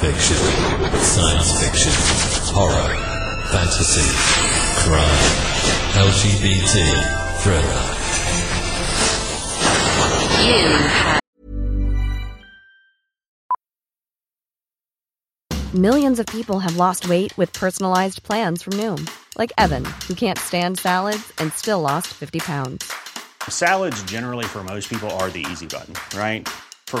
Fiction, science fiction, horror, fantasy, crime, LGBT, thriller. Millions of people have lost weight with personalized plans from Noom, like Evan, who can't stand salads and still lost 50 pounds. Salads generally for most people are the easy button, right? For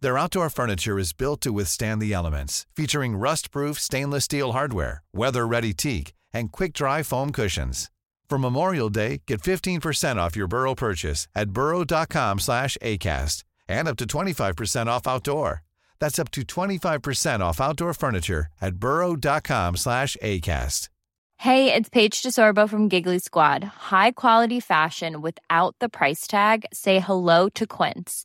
Their outdoor furniture is built to withstand the elements, featuring rust-proof stainless steel hardware, weather-ready teak, and quick-dry foam cushions. For Memorial Day, get 15% off your Burrow purchase at burrow.com/acast and up to 25% off outdoor. That's up to 25% off outdoor furniture at burrow.com/acast. Hey, it's Paige DeSorbo from Giggly Squad. High-quality fashion without the price tag. Say hello to Quince.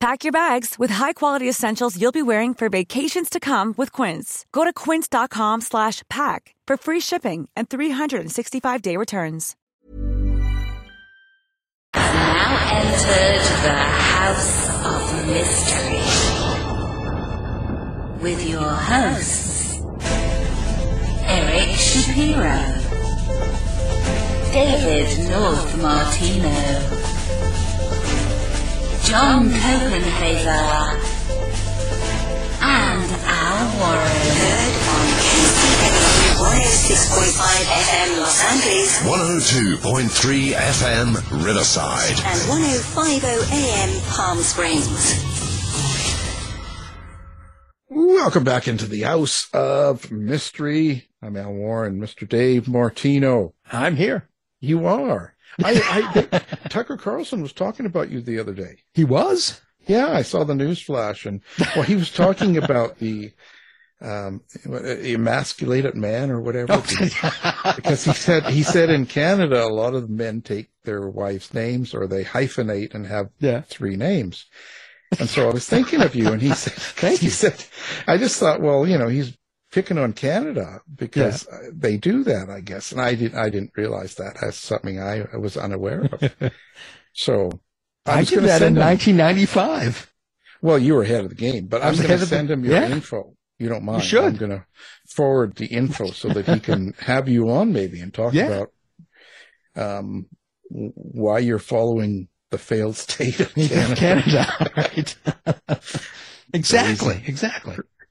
Pack your bags with high-quality essentials you'll be wearing for vacations to come with Quince. Go to quince.com/pack for free shipping and 365-day returns. Now entered the House of Mystery with your hosts, Eric Shapiro, David North Martino, John Copenhaver, and Al Warren. Heard on KCBW 106.5 FM Los Angeles, 102.3 FM Riverside, and 105.0 AM Palm Springs. Welcome back into the House of Mystery. I'm Al Warren, Mr. Dave Martino. I'm here. You are. I Tucker Carlson was talking about you the other day. He was? Yeah, I saw the news flash, and well, he was talking about the emasculated man or whatever. Oh. Because he said in Canada a lot of men take their wives' names, or they hyphenate and have three names. And so I was thinking of you, and he said, I just thought, well, you know, he's picking on Canada because they do that, I guess, and I didn't realize that. That's something I was unaware of. So I did that in 1995. Well, you were ahead of the game, but I'm going to send him your info. You don't mind? You should. I'm going to forward the info so that he can have you on maybe and talk about why you're following the failed state of Canada. Right? Exactly.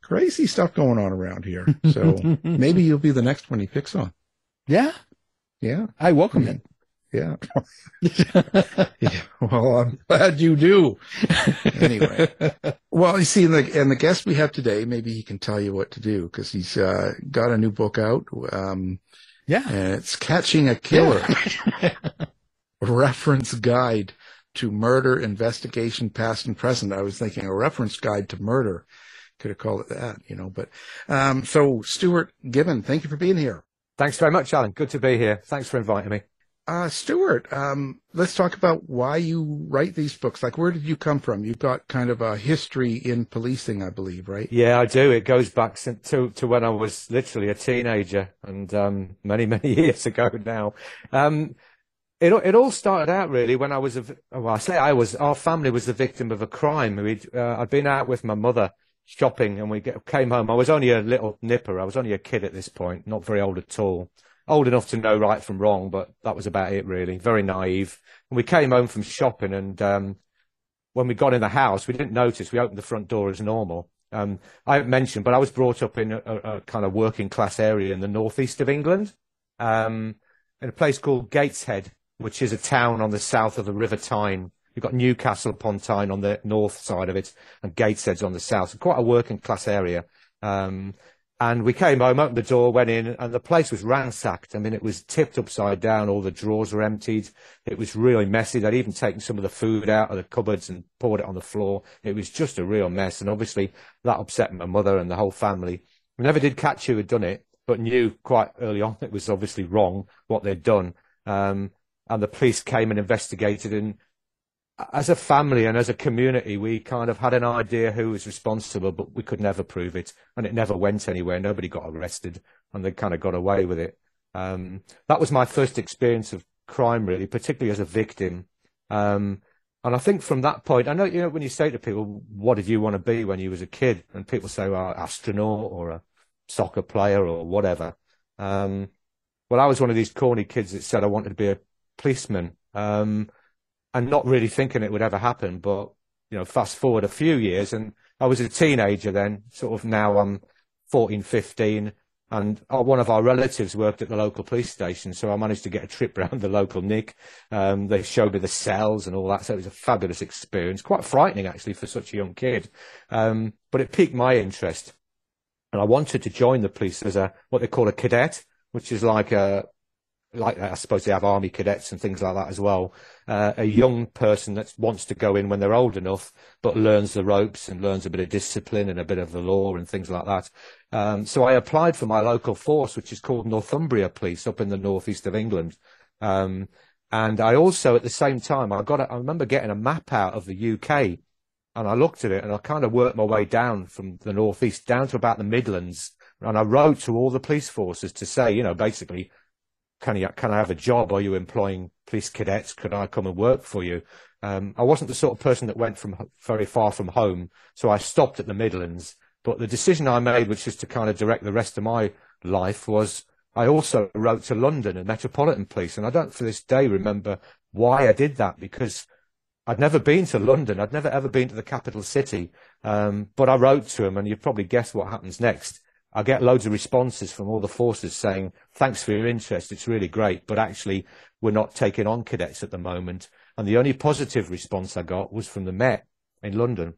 Crazy stuff going on around here. So maybe you'll be the next one he picks on. Yeah. Yeah. I welcome him. Yeah. Yeah. Well, I'm glad you do. Anyway. Well, you see, and the guest we have today, maybe he can tell you what to do, because he's got a new book out. And it's Catching a Killer. Yeah. Reference Guide to Murder Investigation Past and Present. I was thinking a reference guide to murder. Could have called it that, you know, but so Stuart Gibbon, thank you for being here. Thanks very much, Alan. Good to be here. Thanks for inviting me. Stuart, let's talk about why you write these books. Like, where did you come from? You've got kind of a history in policing, I believe, right? Yeah, I do. It goes back to when I was literally a teenager, and many, many years ago now. It all started out really when I was our family was the victim of a crime. I'd been out with my mother shopping, and we came home. I was only a little nipper. I was only a kid at this point, not very old at all. Old enough to know right from wrong, but that was about it really. Very naive. And we came home from shopping, and when we got in the house, we didn't notice. We opened the front door as normal. I haven't mentioned, but I was brought up in a kind of working class area in the northeast of England, in a place called Gateshead, which is a town on the south of the River Tyne. You've got Newcastle upon Tyne on the north side of it, and Gateshead's on the south. Quite a working class area. And we came home, opened the door, went in, and the place was ransacked. I mean, it was tipped upside down. All the drawers were emptied. It was really messy. They'd even taken some of the food out of the cupboards and poured it on the floor. It was just a real mess. And obviously that upset my mother and the whole family. We never did catch who had done it, but knew quite early on it was obviously wrong what they'd done. And the police came and investigated, and as a family and as a community, we kind of had an idea who was responsible, but we could never prove it, and it never went anywhere. Nobody got arrested, and they kind of got away with it. That was my first experience of crime, really, particularly as a victim. And I think from that point, I know, you know, when you say to people, what did you want to be when you was a kid? And people say, well, an astronaut or a soccer player or whatever. Well, I was one of these corny kids that said I wanted to be a policeman. And not really thinking it would ever happen, but, you know, fast forward a few years, and I was a teenager then, sort of now I'm 14, 15, and one of our relatives worked at the local police station, so I managed to get a trip round the local nick. They showed me the cells and all that, so it was a fabulous experience, quite frightening actually for such a young kid, but it piqued my interest, and I wanted to join the police as what they call a cadet, which is like a like I suppose they have army cadets and things like that as well. A young person that wants to go in when they're old enough, but learns the ropes and learns a bit of discipline and a bit of the law and things like that. So I applied for my local force, which is called Northumbria Police, up in the northeast of England. And I also, at the same time, I remember getting a map out of the UK. And I looked at it and I kind of worked my way down from the northeast down to about the Midlands. And I wrote to all the police forces to say, you know, basically, can I have a job? Are you employing police cadets? Could I come and work for you? I wasn't the sort of person that went from very far from home. So I stopped at the Midlands. But the decision I made, which is to kind of direct the rest of my life, was I also wrote to London and Metropolitan Police. And I don't for this day remember why I did that, because I'd never been to London. I'd never ever been to the capital city. But I wrote to him, and you've probably guessed what happens next. I get loads of responses from all the forces saying, thanks for your interest. It's really great. But actually, we're not taking on cadets at the moment. And the only positive response I got was from the Met in London.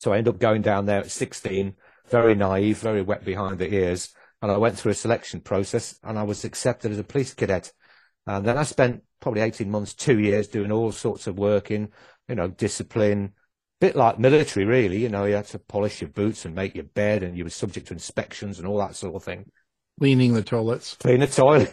So I ended up going down there at 16, very naive, very wet behind the ears. And I went through a selection process and I was accepted as a police cadet. And then I spent probably 18 months, 2 years doing all sorts of work in, you know, discipline, bit like military, really. You know, you had to polish your boots and make your bed, and you were subject to inspections and all that sort of thing. Cleaning the toilets. Clean the toilet.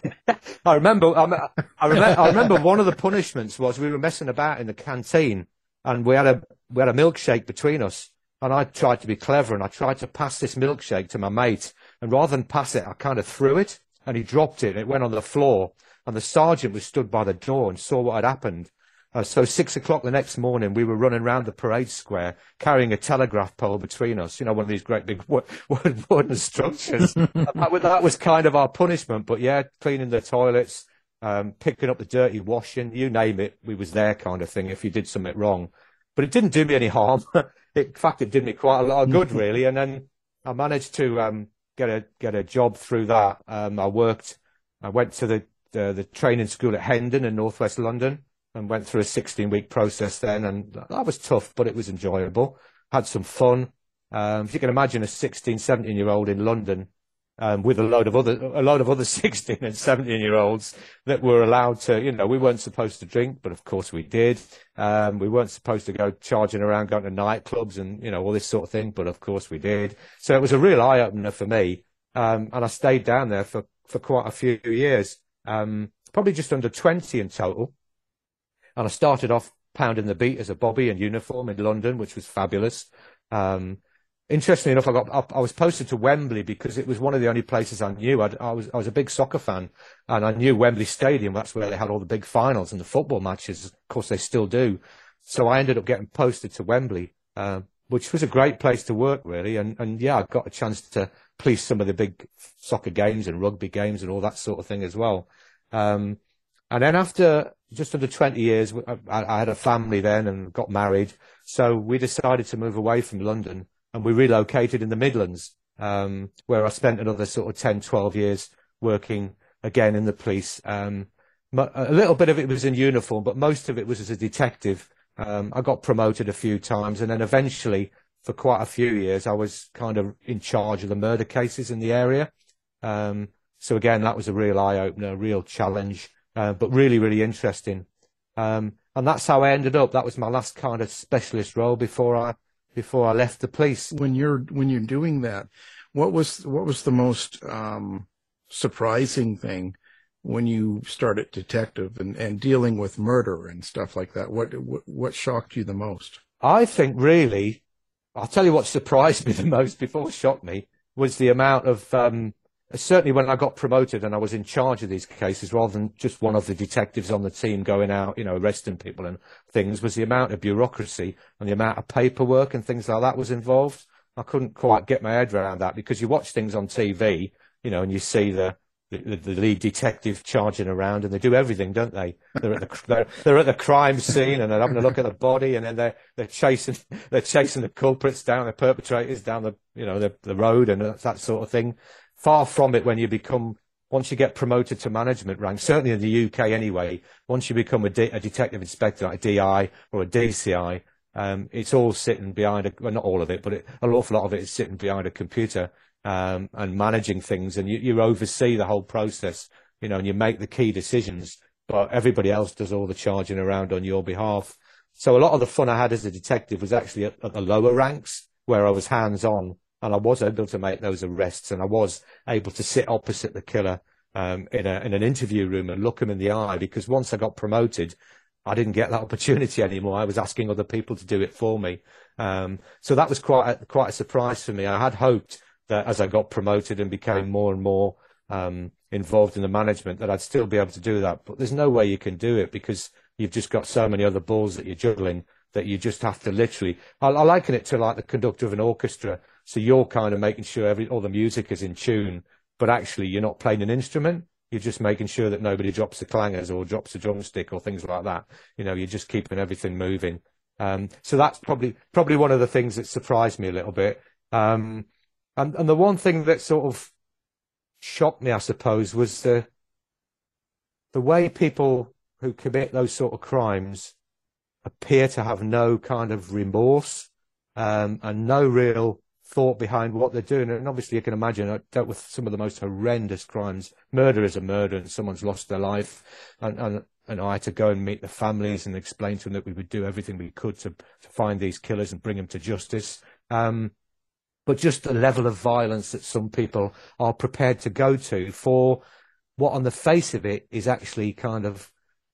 I remember one of the punishments was we were messing about in the canteen, and we had a milkshake between us, and I tried to be clever, and I tried to pass this milkshake to my mate, and rather than pass it, I kind of threw it, and he dropped it, and it went on the floor. And the sergeant was stood by the door and saw what had happened. So 6 o'clock the next morning, we were running round the parade square carrying a telegraph pole between us, you know, one of these great big wooden structures. That was kind of our punishment. But yeah, cleaning the toilets, picking up the dirty washing, you name it, we was there kind of thing if you did something wrong. But it didn't do me any harm. In fact, it did me quite a lot of good, really. And then I managed to get a job through that. I went to the training school at Hendon in northwest London and went through a 16-week process then, and that was tough, but it was enjoyable. Had some fun. If you can imagine a 16, 17-year-old in London with a load of other 16 and 17-year-olds that were allowed to, you know, we weren't supposed to drink, but of course we did. We weren't supposed to go charging around, going to nightclubs and, you know, all this sort of thing, but of course we did. So it was a real eye-opener for me, and I stayed down there for quite a few years. Probably just under 20 in total. And I started off pounding the beat as a bobby in uniform in London, which was fabulous. Interestingly enough, I was posted to Wembley because it was one of the only places I knew. I was a big soccer fan, and I knew Wembley Stadium. That's where they had all the big finals and the football matches. Of course, they still do. So I ended up getting posted to Wembley, which was a great place to work, really. And yeah, I got a chance to police some of the big soccer games and rugby games and all that sort of thing as well. And then after just under 20 years, I had a family then and got married. So we decided to move away from London and we relocated in the Midlands, where I spent another sort of 10, 12 years working again in the police. A little bit of it was in uniform, but most of it was as a detective. I got promoted a few times, and then eventually for quite a few years I was kind of in charge of the murder cases in the area. So again, that was a real eye-opener, a real challenge, but really, really interesting. And that's how I ended up. That was my last kind of specialist role before I left the police. When you're doing that, what was the most surprising thing when you started detective and dealing with murder and stuff like that? What shocked you the most? I think really, I'll tell you what surprised me the most before shocked me was the amount of, certainly when I got promoted and I was in charge of these cases rather than just one of the detectives on the team going out, you know, arresting people and things, was the amount of bureaucracy and the amount of paperwork and things like that was involved. I couldn't quite get my head around that because you watch things on TV, you know, and you see the lead detective charging around, and they do everything, don't they? They're at the crime scene, and they're having a look at the body, and then they're chasing the culprits down, the perpetrators down the road, and that sort of thing. Far from it when you become, once you get promoted to management rank, certainly in the UK anyway. Once you become a detective inspector, like a DI or a DCI, it's all sitting behind not all of it, but an awful lot of it is sitting behind a computer. And managing things, and you oversee the whole process. you know, and you make the key decisions, but everybody else does all the charging around on your behalf. So a lot of the fun I had as a detective was actually at the lower ranks, where I was hands-on and I was able to make those arrests, and I was able to sit opposite the killer in an interview room and look him in the eye, because once I got promoted, I didn't get that opportunity anymore. I was asking other people to do it for me. So that was quite a surprise for me. I had hoped that as I got promoted and became more and more involved in the management, that I'd still be able to do that. But there's no way you can do it, because you've just got so many other balls that you're juggling that you just have to literally... I liken it to like the conductor of an orchestra. So you're kind of making sure all the music is in tune, but actually you're not playing an instrument. You're just making sure that nobody drops the clangers or drops a drumstick or things like that. You know, you're just keeping everything moving. So that's probably one of the things that surprised me a little bit. And the one thing that sort of shocked me, I suppose, was the way people who commit those sort of crimes appear to have no kind of remorse and no real thought behind what they're doing. And obviously you can imagine, I dealt with some of the most horrendous crimes. Murder is a murder, and someone's lost their life, and I had to go and meet the families and explain to them that we would do everything we could to find these killers and bring them to justice. But just the level of violence that some people are prepared to go to for what on the face of it is actually kind of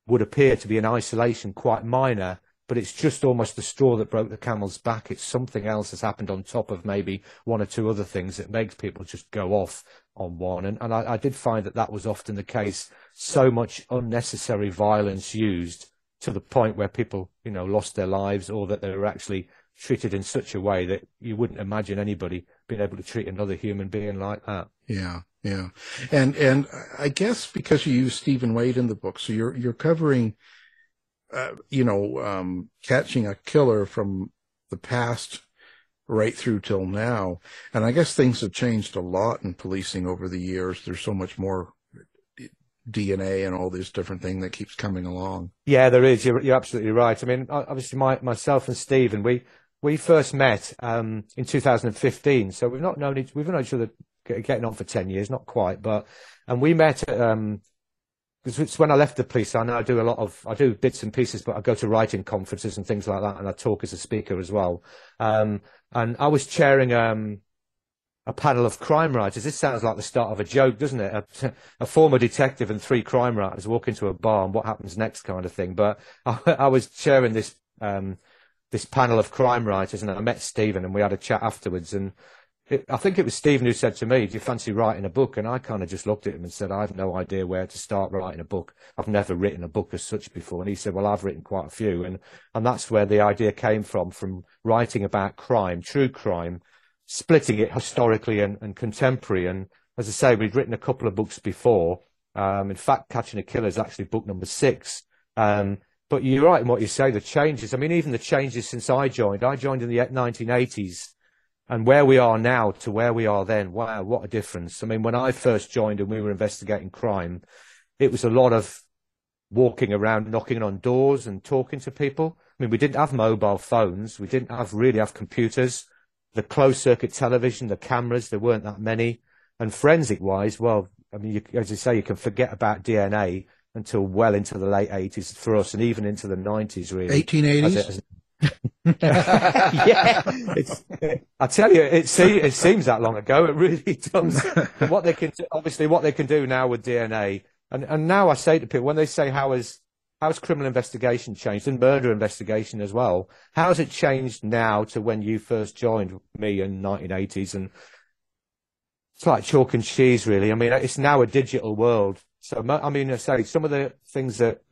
would appear to be an isolation, quite minor, but it's just almost the straw that broke the camel's back. It's something else that's happened on top of maybe one or two other things that makes people just go off on one. And I did find that was often the case. So much unnecessary violence used to the point where people, you know, lost their lives, or that they were actually treated in such a way that you wouldn't imagine anybody being able to treat another human being like that. Yeah. Yeah. And I guess because you use Stephen Wade in the book, so you're covering, catching a killer from the past right through till now. And I guess things have changed a lot in policing over the years. There's so much more DNA and all this different thing that keeps coming along. Yeah, there is. You're absolutely right. I mean, obviously myself and Stephen, we first met, in 2015. So we've known each other getting on for 10 years, not quite, and we met, because it's when I left the police. I know I do bits and pieces, but I go to writing conferences and things like that, and I talk as a speaker as well. And I was chairing a panel of crime writers. This sounds like the start of a joke, doesn't it? A former detective and three crime writers walk into a bar and what happens next kind of thing. But I was chairing this panel of crime writers, and I met Stephen, and we had a chat afterwards, and I think it was Stephen who said to me, "Do you fancy writing a book?" And I kind of just looked at him and said, "I have no idea where to start writing a book. I've never written a book as such before." And he said, "Well, I've written quite a few." And that's where the idea came from writing about crime, true crime, splitting it historically and contemporary. And as I say, we'd written a couple of books before. In fact, Catching a Killer is actually book number 6. But you're right in what you say, the changes. I mean, even the changes since I joined in the 1980s. And where we are now to where we are then, wow, what a difference. I mean, when I first joined and we were investigating crime, it was a lot of walking around, knocking on doors and talking to people. I mean, we didn't have mobile phones. We didn't really have computers. The closed-circuit television, the cameras, there weren't that many. And forensic-wise, well, I mean, as you say, you can forget about DNA until well into the late 80s for us, and even into the 90s, really. 1880s? Yeah, I tell you, it seems that long ago. It really does. What they can do now with DNA, and now I say to people when they say how has criminal investigation changed, and murder investigation as well, how has it changed now to when you first joined me in 1980s? And it's like chalk and cheese, really. I mean, it's now a digital world. So, I mean, I say some of the things that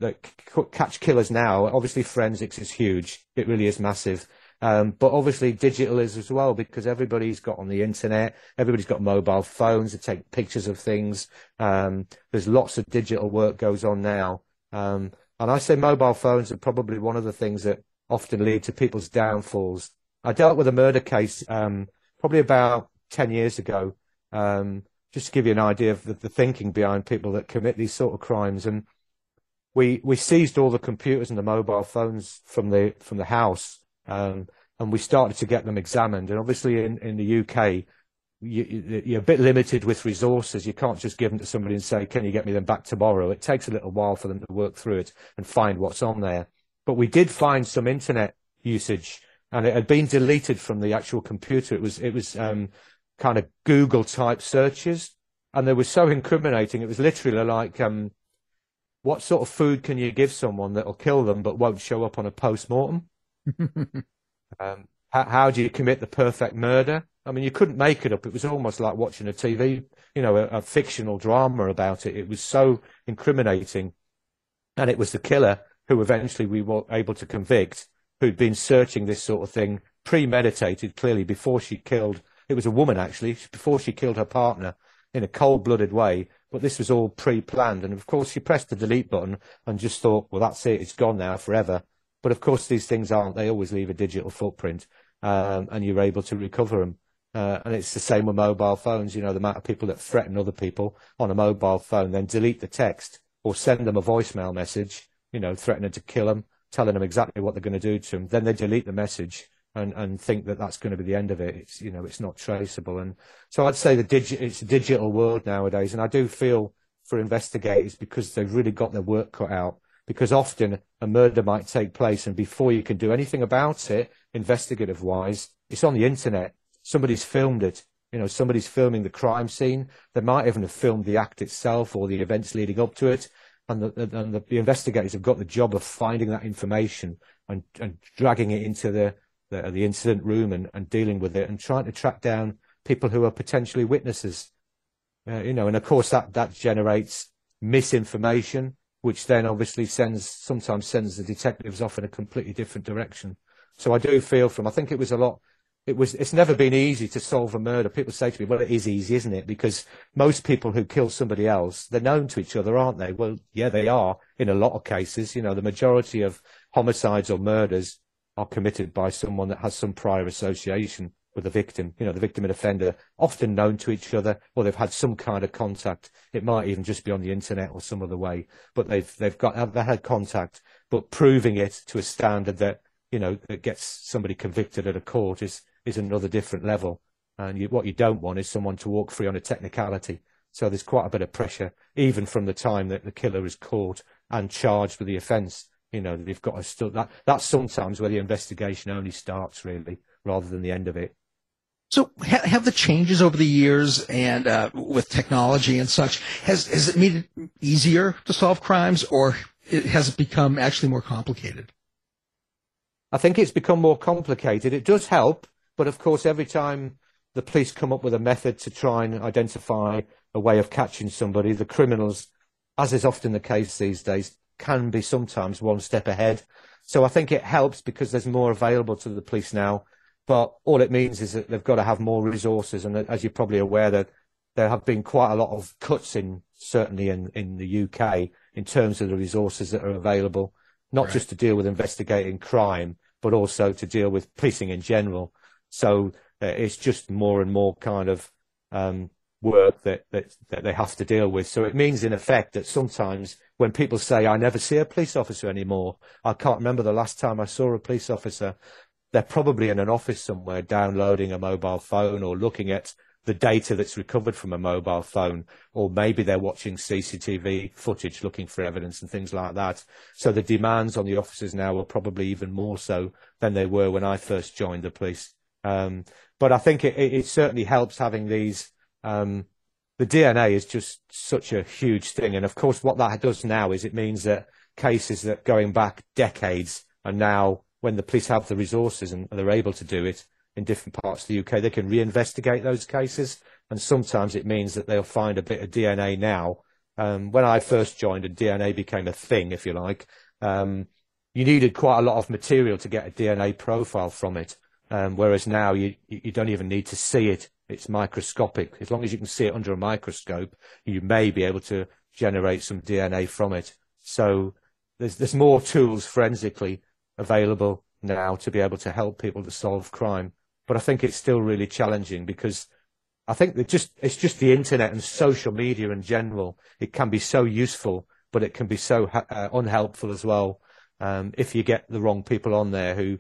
catch killers now, obviously forensics is huge. It really is massive. But obviously digital is as well, because everybody's got on the internet. Everybody's got mobile phones to take pictures of things. There's lots of digital work goes on now. And I say mobile phones are probably one of the things that often lead to people's downfalls. I dealt with a murder case probably about 10 years ago. Just to give you an idea of the thinking behind people that commit these sort of crimes. And we seized all the computers and the mobile phones from the house, and we started to get them examined. And obviously in the UK, you're a bit limited with resources. You can't just give them to somebody and say, can you get me them back tomorrow? It takes a little while for them to work through it and find what's on there. But we did find some internet usage, and it had been deleted from the actual computer. It was kind of Google type searches, and they were so incriminating. It was literally like, what sort of food can you give someone that'll kill them but won't show up on a post-mortem? How do you commit the perfect murder? I mean, you couldn't make it up. It was almost like watching a TV, a fictional drama about it. It was so incriminating. And it was the killer, who eventually we were able to convict, who'd been searching this sort of thing, premeditated, clearly, before she killed. It was a woman, actually, before she killed her partner in a cold-blooded way. But this was all pre-planned. And, of course, she pressed the delete button and just thought, well, that's it. It's gone now forever. But, of course, these things aren't. They always leave a digital footprint, and you're able to recover them. And it's the same with mobile phones. The amount of people that threaten other people on a mobile phone, then delete the text or send them a voicemail message, threatening to kill them, telling them exactly what they're going to do to them. Then they delete the message and think that that's going to be the end of it. It's, it's not traceable. And so I'd say it's a digital world nowadays. And I do feel for investigators, because they've really got their work cut out, because often a murder might take place, and before you can do anything about it, investigative wise, it's on the internet. Somebody's filmed it, somebody's filming the crime scene. They might even have filmed the act itself or the events leading up to it. And the investigators have got the job of finding that information and dragging it into the incident room and dealing with it and trying to track down people who are potentially witnesses. And of course that generates misinformation, which then obviously sometimes sends the detectives off in a completely different direction. So I do feel I think it was a lot. It's never been easy to solve a murder. People say to me, well, it is easy, isn't it? Because most people who kill somebody else, they're known to each other, aren't they? Well, yeah, they are in a lot of cases. The majority of homicides or murders are committed by someone that has some prior association with the victim. The victim and offender, often known to each other, or they've had some kind of contact. It might even just be on the internet or some other way, but they've had contact. But proving it to a standard that, that gets somebody convicted at a court is another different level. And what you don't want is someone to walk free on a technicality. So there's quite a bit of pressure, even from the time that the killer is caught and charged with the offence. They've got to that's sometimes where the investigation only starts, really, rather than the end of it. So have the changes over the years and with technology and such, has it made it easier to solve crimes, or has it become actually more complicated? I think it's become more complicated. It does help. But, of course, every time the police come up with a method to try and identify a way of catching somebody, the criminals, as is often the case these days, can be sometimes one step ahead. So I think it helps because there's more available to the police now. But all it means is that they've got to have more resources. And as you're probably aware, that there have been quite a lot of cuts certainly in the UK in terms of the resources that are available, not right. Just to deal with investigating crime, but also to deal with policing in general. So it's just more and more kind of work that they have to deal with. So it means, in effect, that sometimes when people say, I never see a police officer anymore, I can't remember the last time I saw a police officer, they're probably in an office somewhere downloading a mobile phone or looking at the data that's recovered from a mobile phone, or maybe they're watching CCTV footage looking for evidence and things like that. So the demands on the officers now are probably even more so than they were when I first joined the police. But I think it certainly helps having these. The DNA is just such a huge thing. And of course, what that does now is it means that cases that going back decades are now, when the police have the resources and they're able to do it in different parts of the UK, they can reinvestigate those cases. And sometimes it means that they'll find a bit of DNA now. When I first joined, and DNA became a thing, if you like, you needed quite a lot of material to get a DNA profile from it. Whereas now you don't even need to see it. It's microscopic. As long as you can see it under a microscope, you may be able to generate some DNA from it. So there's more tools forensically available now to be able to help people to solve crime. But I think it's still really challenging, because I think that it's just the internet and social media in general. It can be so useful, but it can be so unhelpful as well, if you get the wrong people on there who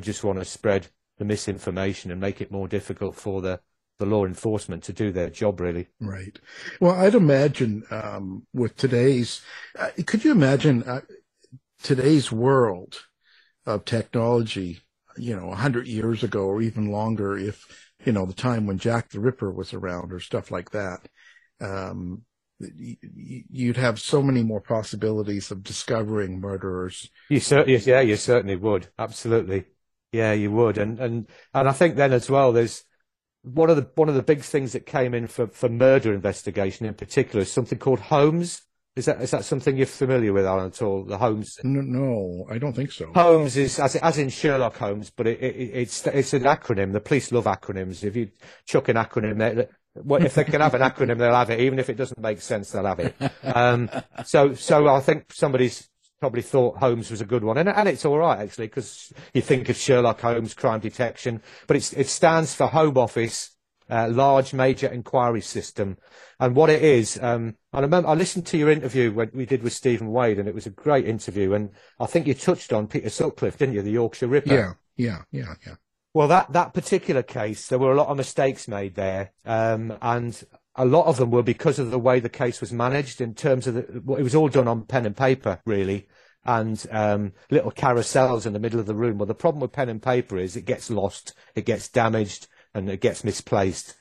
just want to spread the misinformation and make it more difficult for the the law enforcement to do their job, really. Right. Well, I'd imagine with today's, could you imagine today's world of technology, 100 years ago or even longer, if, the time when Jack the Ripper was around or stuff like that, you'd have so many more possibilities of discovering murderers. You certainly would. Absolutely. Yeah, you would. And I think then as well, there's one of the big things that came in for murder investigation in particular is something called Holmes. Is that something you're familiar with, Alan, at all? The Holmes? No, I don't think so. Holmes is as in Sherlock Holmes, but it's an acronym. The police love acronyms. If you chuck an acronym, if they can have an acronym, they'll have it. Even if it doesn't make sense, they'll have it. So I think somebody's probably thought Holmes was a good one, and it's all right actually, because you think of Sherlock Holmes, crime detection, but it stands for Home Office Large Major Inquiry System. And what it is, I remember I listened to your interview when we did with Stephen Wade, and it was a great interview. And I think you touched on Peter Sutcliffe, didn't you, the Yorkshire Ripper? Yeah. Well, that particular case, there were a lot of mistakes made there, and a lot of them were because of the way the case was managed in terms of it was all done on pen and paper, really, and little carousels in the middle of the room. Well, the problem with pen and paper is it gets lost, it gets damaged, and it gets misplaced.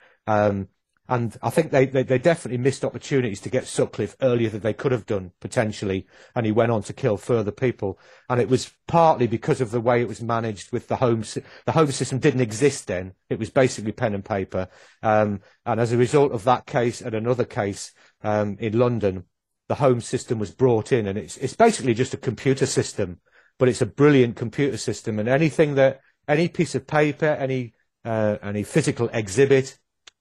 And I think they definitely missed opportunities to get Sutcliffe earlier than they could have done, potentially, and he went on to kill further people. And it was partly because of the way it was managed with the home. The home system didn't exist then. It was basically pen and paper. And as a result of that case and another case in London, the home system was brought in, and it's basically just a computer system, but it's a brilliant computer system. And any piece of paper, any physical exhibit,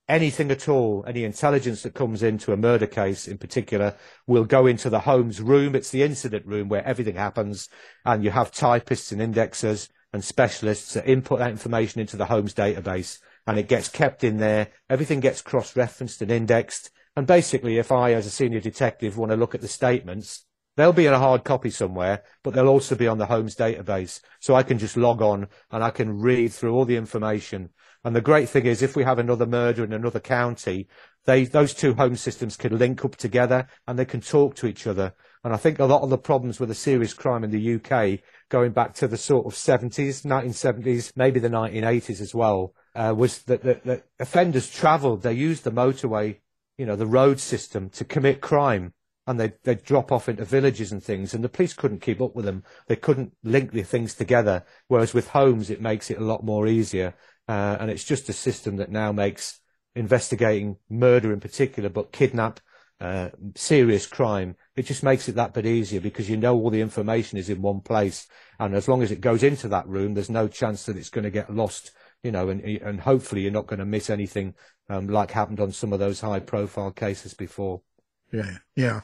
anything at all, any intelligence that comes into a murder case in particular will go into the Holmes room. It's the incident room where everything happens, and you have typists and indexers and specialists that input that information into the Holmes database, and it gets kept in there. Everything gets cross-referenced and indexed, and basically if I, as a senior detective, want to look at the statements, they'll be in a hard copy somewhere, but they'll also be on the Holmes database. So I can just log on and I can read through all the information. And the great thing is, if we have another murder in another county, those two home systems can link up together and they can talk to each other. And I think a lot of the problems with the serious crime in the UK, going back to the sort of 70s, 1970s, maybe the 1980s as well, was that offenders travelled. They used the motorway, the road system, to commit crime. And they'd drop off into villages and things, and the police couldn't keep up with them. They couldn't link the things together, whereas with Holmes it makes it a lot more easier. And it's just a system that now makes investigating murder in particular, but kidnap, serious crime, it just makes it that bit easier, because all the information is in one place. And as long as it goes into that room, there's no chance that it's going to get lost, and hopefully you're not going to miss anything like happened on some of those high-profile cases before. Yeah.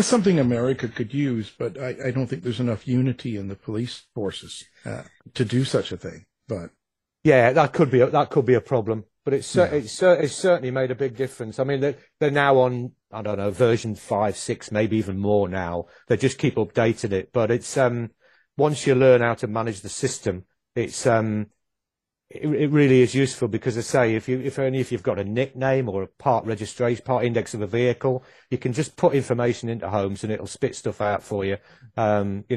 Something America could use, but I don't think there's enough unity in the police forces to do such a thing. But yeah, that could be a problem. But it's certainly made a big difference. I mean, they're now on, I don't know, version 5, 6, maybe even more now. They just keep updating it. But it's once you learn how to manage the system, it's it really is useful, because, as I say, if you've got a nickname or a part registration, part index of a vehicle, you can just put information into Holmes and it'll spit stuff out for you,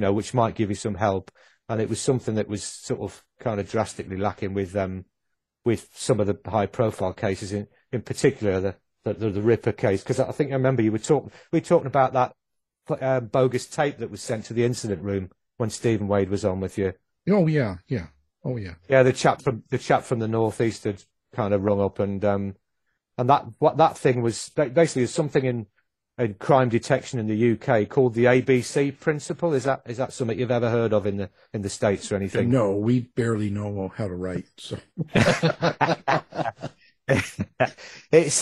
which might give you some help. And it was something that was sort of kind of drastically lacking with some of the high profile cases, in particular the Ripper case, because I think I remember we were talking about that bogus tape that was sent to the incident room when Stephen Wade was on with you. Oh yeah. Oh yeah. Yeah, the chap from the northeast had kind of rung up, and that thing was basically something in crime detection in the UK called the ABC principle. Is that something you've ever heard of in the States or anything? No, we barely know how to write. So it's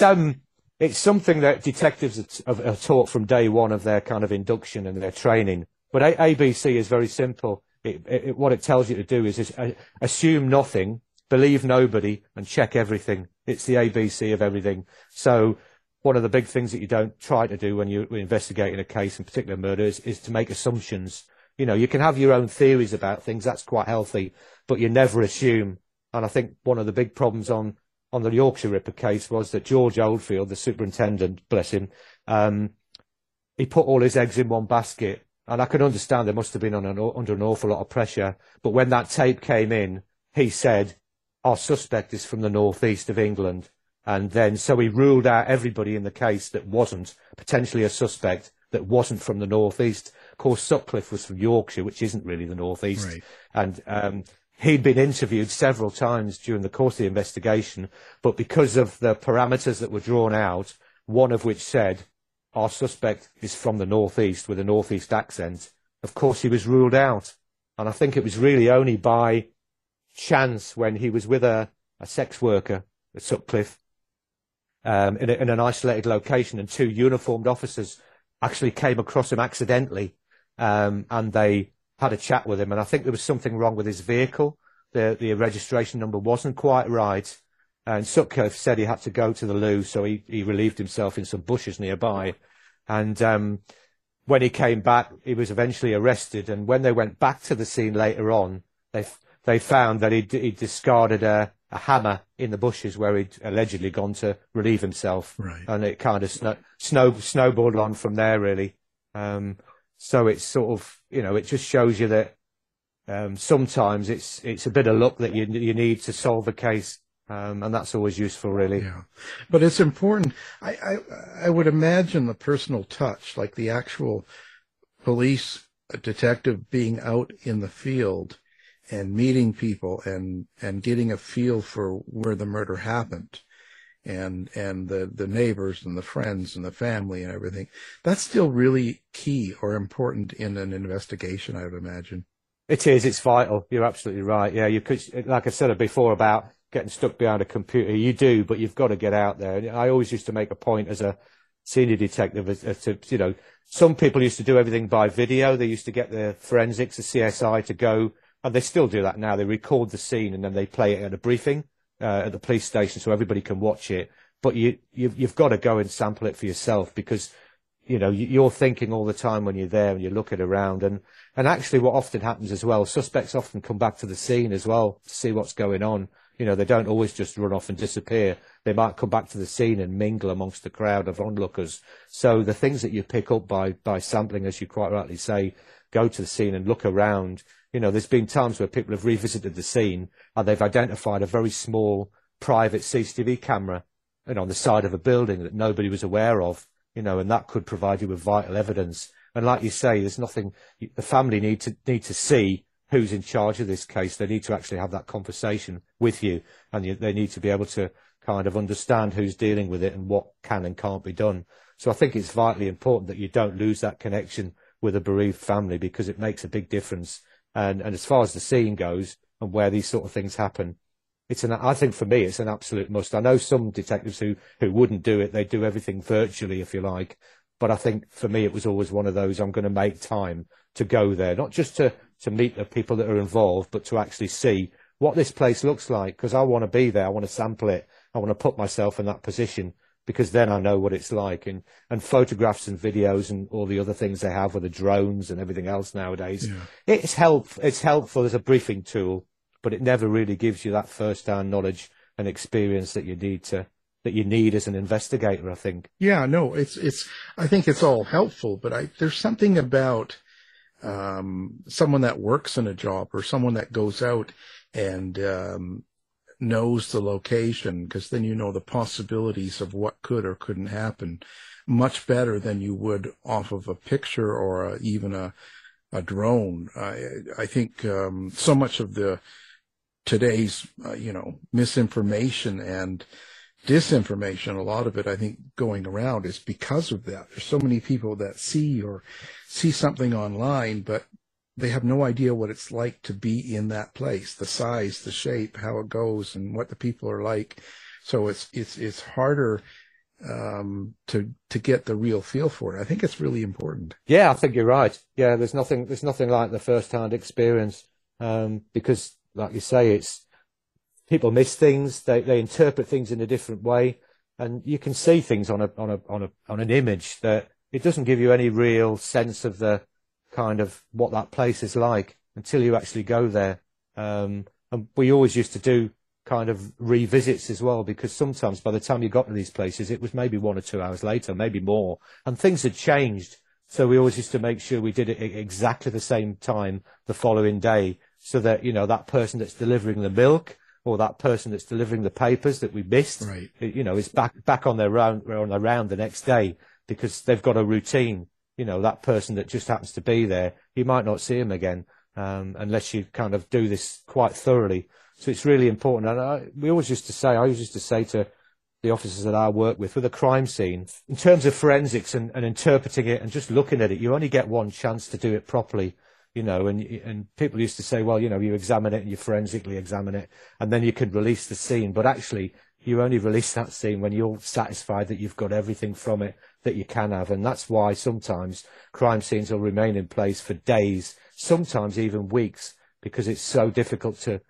something that detectives are taught from day one of their kind of induction and their training. But ABC is very simple. What it tells you to do is assume nothing, believe nobody, and check everything. It's the ABC of everything. So one of the big things that you don't try to do when you're investigating a case, in particular murder, is to make assumptions. You can have your own theories about things. That's quite healthy, but you never assume. And I think one of the big problems on on the Yorkshire Ripper case was that George Oldfield, the superintendent, bless him, he put all his eggs in one basket. And I can understand they must have been under an awful lot of pressure. But when that tape came in, he said, our suspect is from the northeast of England. And then so he ruled out everybody in the case that wasn't potentially a suspect, that wasn't from the northeast. Of course, Sutcliffe was from Yorkshire, which isn't really the northeast. Right. And he'd been interviewed several times during the course of the investigation. But because of the parameters that were drawn out, one of which said, our suspect is from the northeast with a northeast accent, of course he was ruled out. And I think it was really only by chance when he was with a sex worker at Sutcliffe in an isolated location, and two uniformed officers actually came across him accidentally, and they had a chat with him. And I think there was something wrong with his vehicle. The registration number wasn't quite right. And Sutcliffe said he had to go to the loo, so he relieved himself in some bushes nearby. And when he came back, he was eventually arrested. And when they went back to the scene later on, they found that he discarded a hammer in the bushes where he'd allegedly gone to relieve himself. Right. And it kind of snowballed on from there, really. So it's sort of, you know, it just shows you that sometimes it's a bit of luck that you need to solve a case. And that's always useful, really. Yeah, but it's important. I would imagine the personal touch, like the actual police detective being out in the field and meeting people and getting a feel for where the murder happened, and the neighbors and the friends and the family and everything. That's still really key or important in an investigation, I would imagine. It is. It's vital. You're absolutely right. Yeah, you could, like I said before about getting stuck behind a computer, you do, but you've got to get out there. And I always used to make a point as a senior detective to, you know, some people used to do everything by video. They used to get the forensics, the CSI to go, and they still do that now. They record the scene and then they play it at a briefing at the police station so everybody can watch it. But you've got to go and sample it for yourself, because you know you're thinking all the time when you're there and you're looking around. And actually what often happens as well, suspects often come back to the scene as well to see what's going on. You know, they don't always just run off and disappear. They might come back to the scene and mingle amongst the crowd of onlookers. So the things that you pick up by sampling, as you quite rightly say, go to the scene and look around. You know, there's been times where people have revisited the scene and they've identified a very small private CCTV camera, you know, on the side of a building that nobody was aware of, you know, and that could provide you with vital evidence. And like you say, there's nothing, the family need to see who's in charge of this case. They need to actually have that conversation with you, and they need to be able to kind of understand who's dealing with it and what can and can't be done. So I think it's vitally important that you don't lose that connection with a bereaved family, because it makes a big difference. And as far as the scene goes and where these sort of things happen, I think for me it's an absolute must. I know some detectives who wouldn't do it, they do everything virtually, if you like. But I think for me it was always one of those, I'm going to make time to go there, not just to meet the people that are involved, but to actually see what this place looks like, because I want to be there, I want to sample it, I want to put myself in that position, because then I know what it's like. And photographs and videos and all the other things they have with the drones and everything else nowadays, yeah. It's helpful as a briefing tool, but it never really gives you that first-hand knowledge and experience that you need as an investigator, I think. Yeah, no, I think it's all helpful, but there's something about someone that works in a job or someone that goes out and knows the location, because then you know the possibilities of what could or couldn't happen much better than you would off of a picture or even a drone. I think so much of today's misinformation and disinformation, a lot of it, I think, going around is because of that. There's so many people that see something online, but they have no idea what it's like to be in that place, the size, the shape, how it goes, and what the people are like. So it's harder to get the real feel for it. I think it's really important. Yeah, I think you're right. Yeah, there's nothing like the first-hand experience, because, like you say, it's people miss things. They interpret things in a different way, and you can see things on an image that it doesn't give you any real sense of the kind of what that place is like until you actually go there. And we always used to do kind of revisits as well, because sometimes by the time you got to these places, it was maybe 1 or 2 hours later, maybe more, and things had changed. So we always used to make sure we did it exactly the same time the following day, so that, you know, that person that's delivering the milk or that person that's delivering the papers that we missed, right, you know, is back on their round the next day, because they've got a routine. You know, that person that just happens to be there, you might not see him again unless you kind of do this quite thoroughly. So it's really important. And I always used to say to the officers that I work with a crime scene, in terms of forensics and interpreting it and just looking at it, you only get one chance to do it properly, you know, and people used to say, well, you know, you examine it and you forensically examine it and then you can release the scene. But actually, you only release that scene when you're satisfied that you've got everything from it that you can have. And that's why sometimes crime scenes will remain in place for days, sometimes even weeks, because it's so difficult to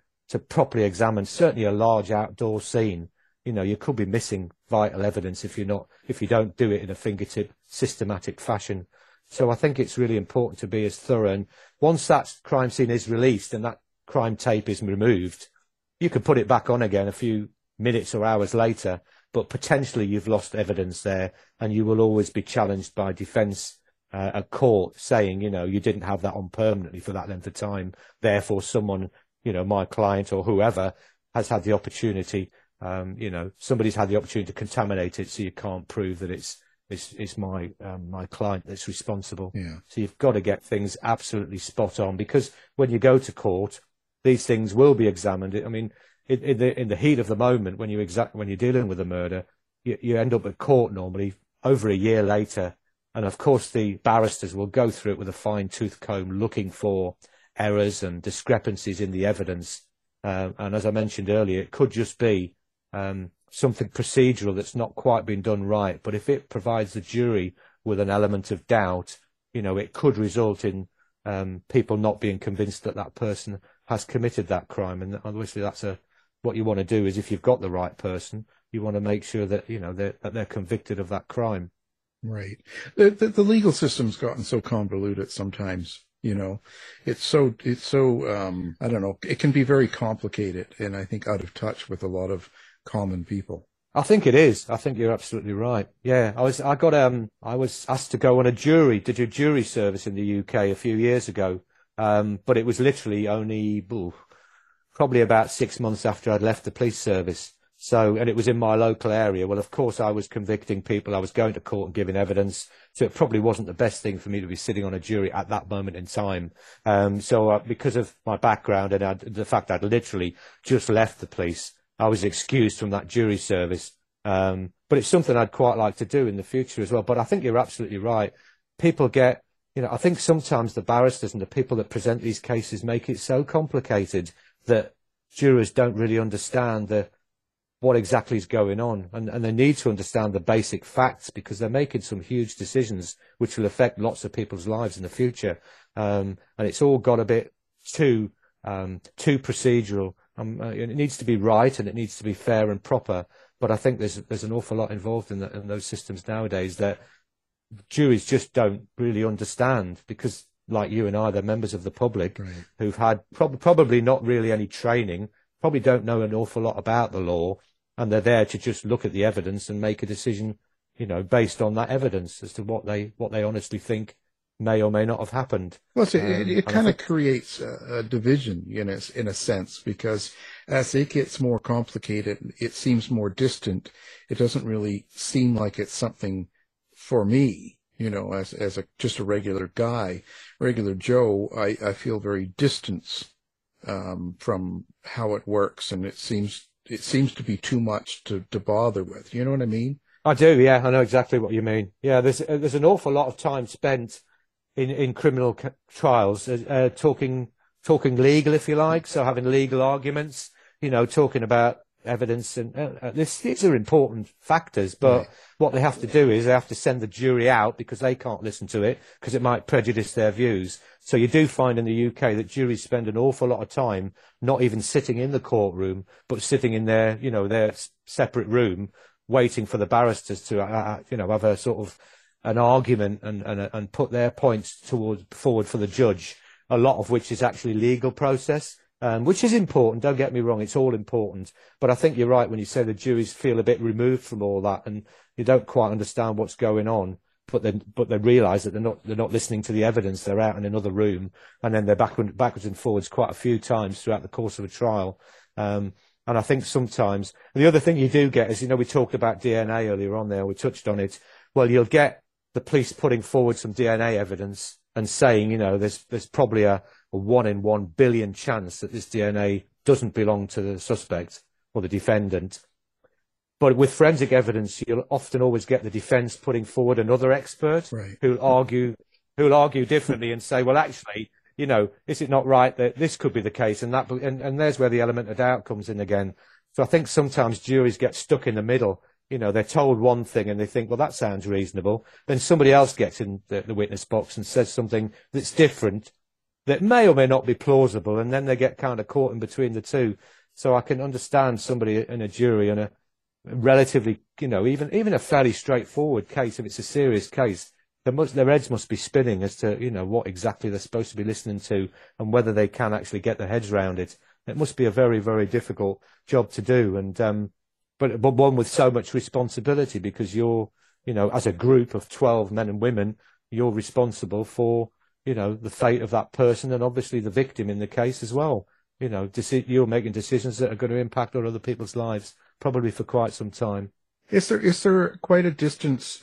properly examine, certainly a large outdoor scene. You know, you could be missing vital evidence if you don't do it in a fingertip systematic fashion. So I think it's really important to be as thorough. And once that crime scene is released and that crime tape is removed, you can put it back on again a few minutes or hours later, but potentially you've lost evidence there, and you will always be challenged by defence at court saying, you know, you didn't have that on permanently for that length of time. Therefore, someone, you know, my client or whoever has had the opportunity, you know, somebody's had the opportunity to contaminate it, so you can't prove that it's my client that's responsible. Yeah. So you've got to get things absolutely spot on, because when you go to court, these things will be examined. I mean, in the heat of the moment, when you're dealing with a murder, you end up at court normally over a year later, and of course the barristers will go through it with a fine tooth comb, looking for errors and discrepancies in the evidence. And as I mentioned earlier, it could just be something procedural that's not quite been done right. But if it provides the jury with an element of doubt, you know, it could result in people not being convinced that that person has committed that crime. And obviously, what you want to do is, if you've got the right person, you want to make sure that, you know, that they're convicted of that crime. Right. The legal system's gotten so convoluted sometimes. You know, it's so, I don't know, it can be very complicated and I think out of touch with a lot of common people. I think it is. I think you're absolutely right. Yeah. I was asked to go on did a jury service in the UK a few years ago. But it was literally only probably about 6 months after I'd left the police service. So, and it was in my local area. Well, of course, I was convicting people. I was going to court and giving evidence. So it probably wasn't the best thing for me to be sitting on a jury at that moment in time. So because of my background and the fact I'd literally just left the police, I was excused from that jury service. But it's something I'd quite like to do in the future as well. But I think you're absolutely right. People get, you know, I think sometimes the barristers and the people that present these cases make it so complicated that jurors don't really understand what exactly is going on, and they need to understand the basic facts, because they're making some huge decisions which will affect lots of people's lives in the future, and it's all got a bit too procedural. It needs to be right and it needs to be fair and proper, but I think there's an awful lot involved in those systems nowadays that juries just don't really understand, because like you and I, they're members of the public, right, who've had probably not really any training, probably don't know an awful lot about the law. And they're there to just look at the evidence and make a decision, you know, based on that evidence as to what they honestly think may or may not have happened. Well, so it kind of creates a division, you know, in a sense, because as it gets more complicated, it seems more distant. It doesn't really seem like it's something for me, you know, as just a regular guy, regular Joe. I feel very distant from how it works, and it seems to be too much to bother with. You know what I mean? I do, yeah. I know exactly what you mean. Yeah, there's an awful lot of time spent in criminal trials talking legal, if you like, so having legal arguments, you know, talking about evidence. And these are important factors, but yeah, what they have to do is they have to send the jury out, because they can't listen to it because it might prejudice their views. So you do find in the UK that juries spend an awful lot of time not even sitting in the courtroom, but sitting in their, you know, their separate room, waiting for the barristers to, you know, have a sort of an argument and put their points forward for the judge, a lot of which is actually legal process. which is important, don't get me wrong, it's all important. But I think you're right when you say the juries feel a bit removed from all that and they don't quite understand what's going on, but they realise that they're not listening to the evidence, they're out in another room, and then they're backwards and forwards quite a few times throughout the course of a trial. And I think sometimes, and the other thing you do get is, you know, we talked about DNA earlier on there, we touched on it. Well, you'll get the police putting forward some DNA evidence and saying, you know, there's probably a 1 in 1 billion chance that this DNA doesn't belong to the suspect or the defendant. But with forensic evidence, you'll often always get the defence putting forward another expert, right, who'll argue differently and say, well, actually, you know, is it not right that this could be the case? And that, and there's where the element of doubt comes in again. So I think sometimes juries get stuck in the middle. You know, they're told one thing and they think, well, that sounds reasonable. Then somebody else gets in the witness box and says something that's different, that may or may not be plausible, and then they get kind of caught in between the two. So I can understand somebody in a jury in a relatively, you know, even a fairly straightforward case, if it's a serious case, their heads must be spinning as to, you know, what exactly they're supposed to be listening to and whether they can actually get their heads round it. It must be a very, very difficult job to do, and but one with so much responsibility, because you're, you know, as a group of 12 men and women, you're responsible for, you know, the fate of that person and obviously the victim in the case as well. You know, you're making decisions that are going to impact on other people's lives probably for quite some time. Is there quite a distance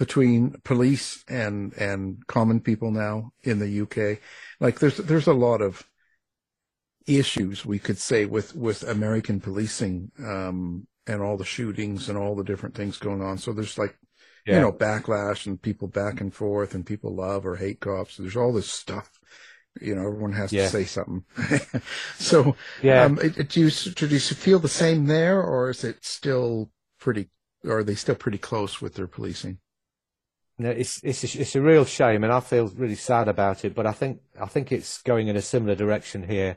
between police and common people now in the UK? Like, there's a lot of issues, we could say, with American policing and all the shootings and all the different things going on. So there's like, yeah, you know, backlash and people back and forth and people love or hate cops. There's all this stuff. You know, everyone has to say something. So, yeah. Do you feel the same there, or is it still are they still pretty close with their policing? No, it's a real shame, and I feel really sad about it. But I think it's going in a similar direction here.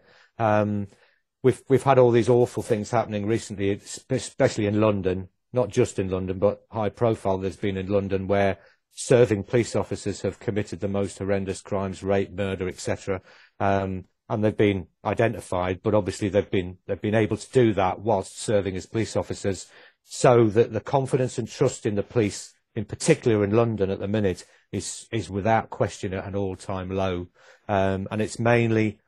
We've had all these awful things happening recently, especially in London. Not just in London, but high profile there's been in London where serving police officers have committed the most horrendous crimes, rape, murder, etc. And they've been identified, but obviously they've been able to do that whilst serving as police officers, so that the confidence and trust in the police, in particular in London at the minute, is without question at an all-time low. And it's mainly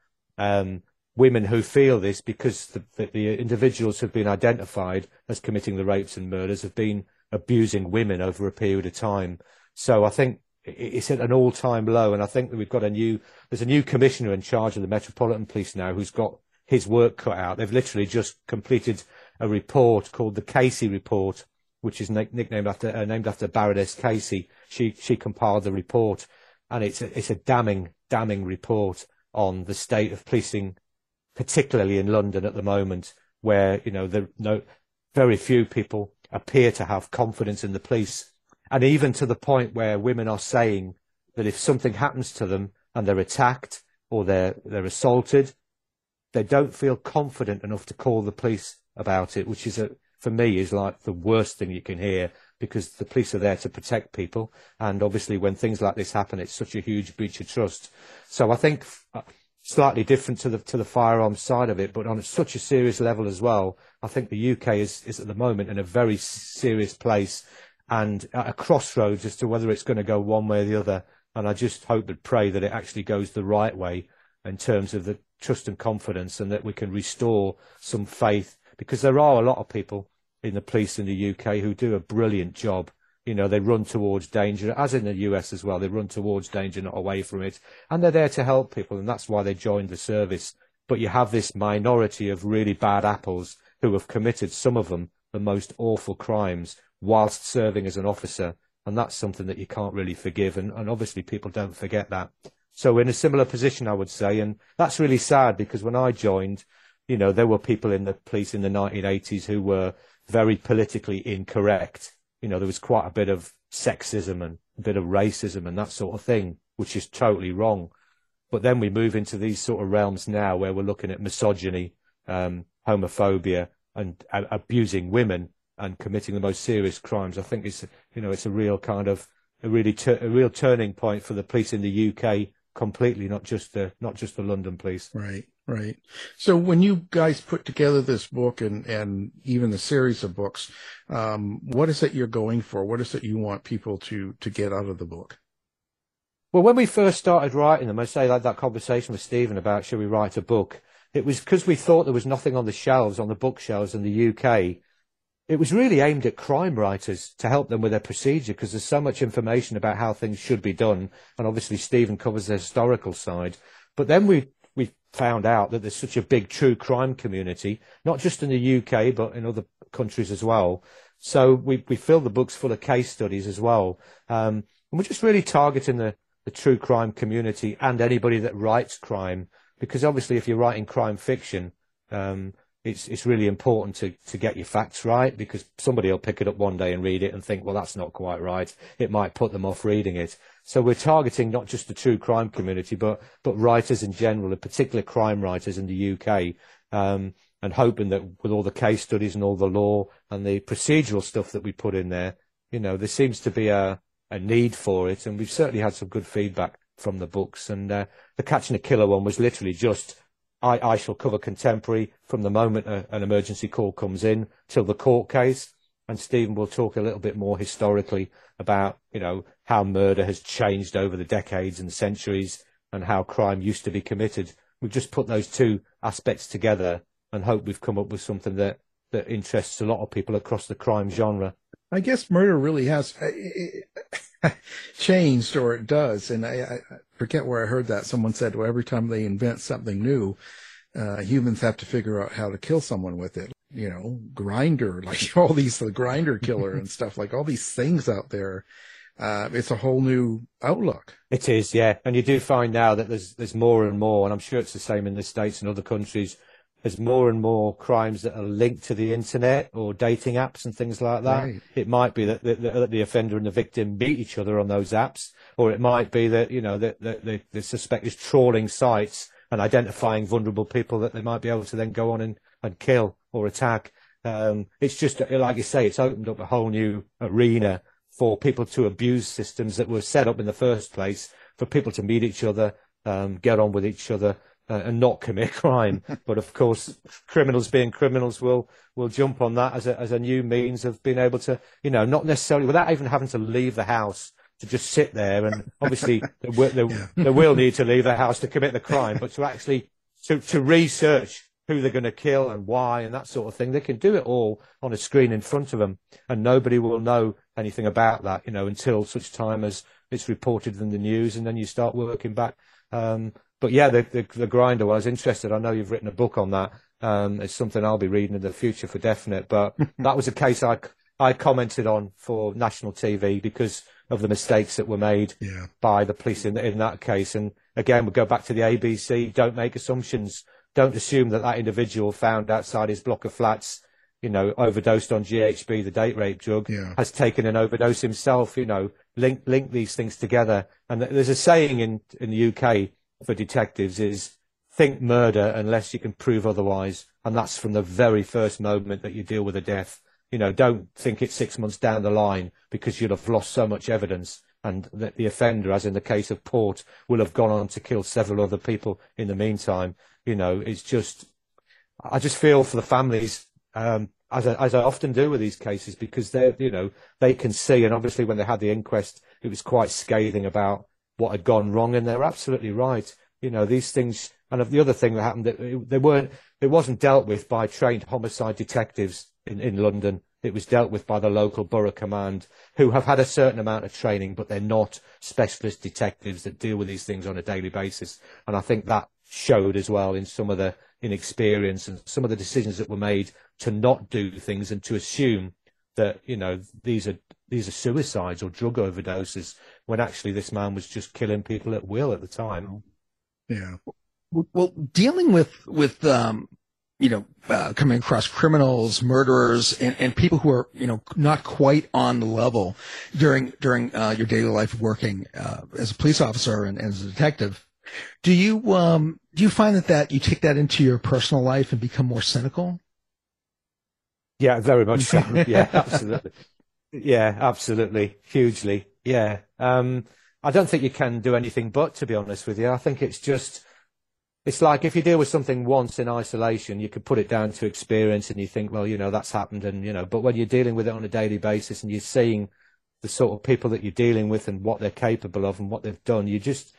women who feel this, because the individuals who've been identified as committing the rapes and murders have been abusing women over a period of time. So I think it's at an all-time low, and I think that there's a new commissioner in charge of the Metropolitan Police now who's got his work cut out. They've literally just completed a report called the Casey Report, which is named after Baroness Casey. She compiled the report, and it's a damning report on the state of policing, particularly in London at the moment, where, you know, very few people appear to have confidence in the police. And even to the point where women are saying that if something happens to them and they're attacked or they're assaulted, they don't feel confident enough to call the police about it, which for me is like the worst thing you can hear, because the police are there to protect people. And obviously when things like this happen, it's such a huge breach of trust. So I think slightly different to the firearms side of it, but on such a serious level as well. I think the UK is at the moment in a very serious place and at a crossroads as to whether it's going to go one way or the other. And I just hope and pray that it actually goes the right way in terms of the trust and confidence, and that we can restore some faith, because there are a lot of people in the police in the UK who do a brilliant job. You know, they run towards danger, as in the US as well. They run towards danger, not away from it. And they're there to help people, and that's why they joined the service. But you have this minority of really bad apples who have committed, some of them, the most awful crimes whilst serving as an officer. And that's something that you can't really forgive. And obviously people don't forget that. So we're in a similar position, I would say. And that's really sad, because when I joined, you know, there were people in the police in the 1980s who were very politically incorrect. You know, there was quite a bit of sexism and a bit of racism and that sort of thing, which is totally wrong. But then we move into these sort of realms now where we're looking at misogyny, homophobia, and abusing women and committing the most serious crimes. I think it's, you know, it's a real kind of a real turning point for the police in the UK completely, not just the London police. Right. Right. So when you guys put together this book and even the series of books, what is it you're going for? What is it you want people to get out of the book? Well, when we first started writing them, I say like that conversation with Stephen about should we write a book, it was because we thought there was nothing on the shelves, on the bookshelves in the UK. It was really aimed at crime writers to help them with their procedure because there's so much information about how things should be done. And obviously Stephen covers the historical side. But then we found out that there's such a big true crime community, not just in the UK, but in other countries as well. So we filled the books full of case studies as well. And we're just really targeting the true crime community and anybody that writes crime, because obviously if you're writing crime fiction, it's really important to get your facts right, because somebody will pick it up one day and read it and think, well, that's not quite right. It might put them off reading it. So we're targeting not just the true crime community, but writers in general, in particular crime writers in the UK, and hoping that with all the case studies and all the law and the procedural stuff that we put in there, you know, there seems to be a need for it. And we've certainly had some good feedback from the books. And the Catching a Killer one was literally just, I shall cover contemporary from the moment an emergency call comes in till the court case. And Stephen will talk a little bit more historically about, you know, how murder has changed over the decades and centuries and how crime used to be committed. We've just put those two aspects together and hope we've come up with something that interests a lot of people across the crime genre. I guess murder really has changed, or it does. And I forget where I heard that. Someone said, well, every time they invent something new, humans have to figure out how to kill someone with it. You know, Grindr, like all these, the Grindr killer and stuff, like all these things out there. It's a whole new outlook. It is, yeah. And you do find now that there's more and more, and I'm sure it's the same in the States and other countries, there's more and more crimes that are linked to the internet or dating apps and things like that. Right. It might be that the offender and the victim meet each other on those apps, or it might be that, you know, that the suspect is trawling sites and identifying vulnerable people that they might be able to then go on and kill or attack. It's just, like you say, it's opened up a whole new arena for people to abuse systems that were set up in the first place for people to meet each other, get on with each other, and not commit crime. But of course, criminals being criminals will jump on that as a new means of being able to, you know, not necessarily without even having to leave the house, to just sit there. And obviously they will need to leave the house to commit the crime, but to actually to research who they're going to kill and why and that sort of thing. They can do it all on a screen in front of them, and nobody will know anything about that, you know, until such time as it's reported in the news, and then you start working back. But yeah, the Grindr, I was interested. I know you've written a book on that. It's something I'll be reading in the future for definite. But that was a case I commented on for national TV because of the mistakes that were made by the police in that case. And again, we go back to the ABC. Don't make assumptions. Don't assume that individual found outside his block of flats, you know, overdosed on GHB, the date rape drug, has taken an overdose himself. You know, link these things together. And there's a saying in the UK for detectives is think murder unless you can prove otherwise. And that's from the very first moment that you deal with a death. You know, don't think it's 6 months down the line, because you'll have lost so much evidence, and that the offender, as in the case of Port, will have gone on to kill several other people in the meantime. You know, it's just, I just feel for the families, as I often do with these cases, because they're, you know, they can see, and obviously when they had the inquest, it was quite scathing about what had gone wrong, and they're absolutely right. You know, these things, and the other thing that happened, it wasn't dealt with by trained homicide detectives in London. It was dealt with by the local borough command, who have had a certain amount of training, but they're not specialist detectives that deal with these things on a daily basis. And I think that showed as well in some of the inexperience and some of the decisions that were made to not do things and to assume that, you know, these are suicides or drug overdoses, when actually this man was just killing people at will at the time. Yeah. Well, dealing with you know, coming across criminals, murderers, and people who are, you know, not quite on the level during your daily life of working as a police officer and as a detective, do you find that you take that into your personal life and become more cynical? Yeah, very much so. Yeah, absolutely. Yeah, absolutely. Hugely. Yeah. I don't think you can do anything but, to be honest with you. I think it's just It's like if you deal with something once in isolation, you could put it down to experience and you think, well, you know, that's happened and, you know, but when you're dealing with it on a daily basis and you're seeing the sort of people that you're dealing with and what they're capable of and what they've done, you just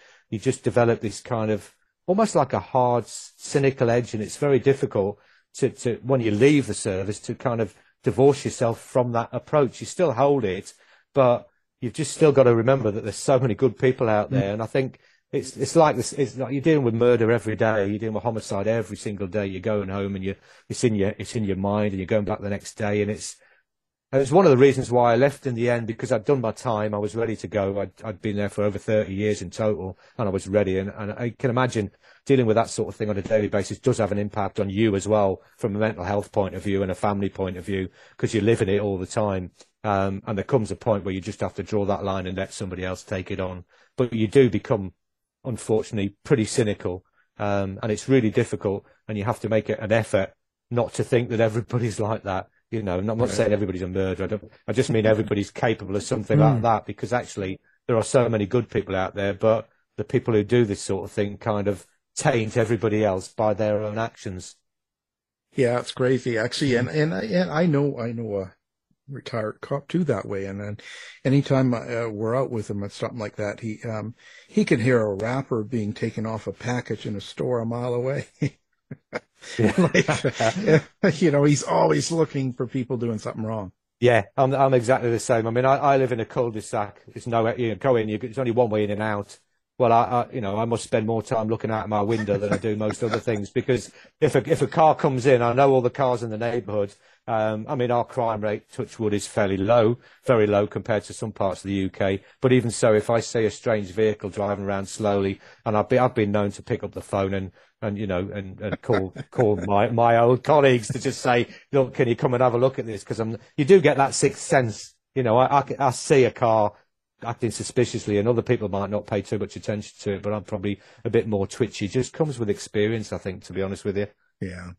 develop this kind of almost like a hard, cynical edge, and it's very difficult to when you leave the service, to kind of divorce yourself from that approach. You still hold it, but you've just still got to remember that there's so many good people out there, and I think... It's like this. It's like you're dealing with murder every day. You're dealing with homicide every single day. You're going home and it's in your mind, and you're going back the next day. And it's one of the reasons why I left in the end, because I'd done my time. I was ready to go. I'd been there for over 30 years in total, and I was ready. And I can imagine dealing with that sort of thing on a daily basis does have an impact on you as well, from a mental health point of view and a family point of view, because you're living it all the time. And there comes a point where you just have to draw that line and let somebody else take it on. But you do become, unfortunately, pretty cynical, and it's really difficult, and you have to make an effort not to think that everybody's like that. You know, I'm not saying everybody's a murderer. I just mean everybody's capable of something like that, because actually there are so many good people out there, but the people who do this sort of thing kind of taint everybody else by their own actions. Yeah, it's crazy, actually, and I know a retired cop too that way, and then anytime we're out with him or something like that, he can hear a wrapper being taken off a package in a store a mile away. You know, he's always looking for people doing something wrong. Yeah, I'm exactly the same. I mean, I live in a cul-de-sac. There's no, you know, go in, there's only one way in and out. Well, I must spend more time looking out my window than I do most other things, because if a car comes in, I know all the cars in the neighbourhood. I mean, our crime rate, touch wood, is fairly low, very low compared to some parts of the UK. But even so, if I see a strange vehicle driving around slowly, and I've been known to pick up the phone and call my old colleagues to just say, look, can you come and have a look at this? Because you do get that sixth sense. You know, I see a car acting suspiciously, and other people might not pay too much attention to it, but I'm probably a bit more twitchy. Just comes with experience, I think, to be honest with you. Yeah,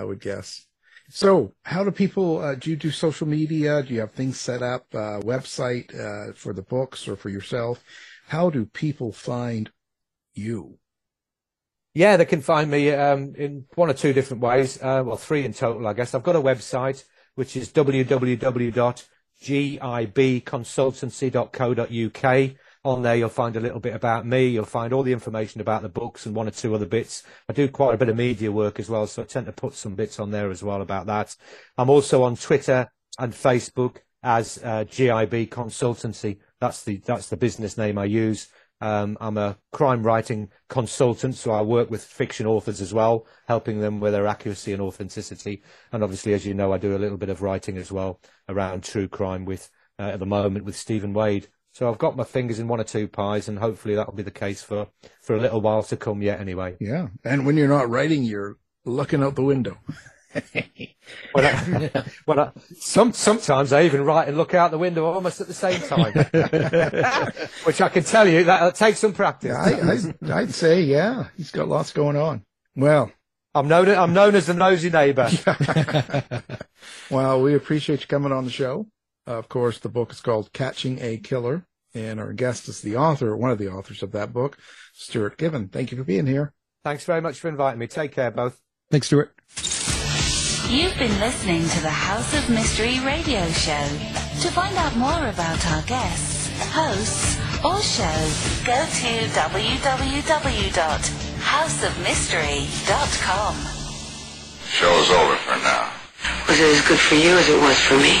I would guess. So how do people, do you do social media? Do you have things set up, website for the books or for yourself? How do people find you? Yeah, they can find me in one or two different ways. Well, three in total, I guess. I've got a website, which is www.gibconsultancy.co.uk. On there, you'll find a little bit about me. You'll find all the information about the books and one or two other bits. I do quite a bit of media work as well, so I tend to put some bits on there as well about that. I'm also on Twitter and Facebook as GIB Consultancy. That's the business name I use. I'm a crime writing consultant, so I work with fiction authors as well, helping them with their accuracy and authenticity. And obviously, as you know, I do a little bit of writing as well around true crime with, at the moment, with Stephen Wade. So I've got my fingers in one or two pies, and hopefully that'll be the case for a little while to come yet anyway. Yeah, and when you're not writing, you're looking out the window. Sometimes I even write and look out the window almost at the same time, which I can tell you that takes some practice. I'd say, yeah, he's got lots going on. Well, I'm known as the nosy neighbour. Well, we appreciate you coming on the show. Of course, the book is called Catching a Killer, and our guest is the author, one of the authors of that book, Stuart Gibbon. Thank you for being here. Thanks very much for inviting me. Take care, both. Thanks, Stuart. You've been listening to the House of Mystery radio show. To find out more about our guests, hosts, or shows, go to www.houseofmystery.com. Show's over for now. Was it as good for you as it was for me?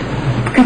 good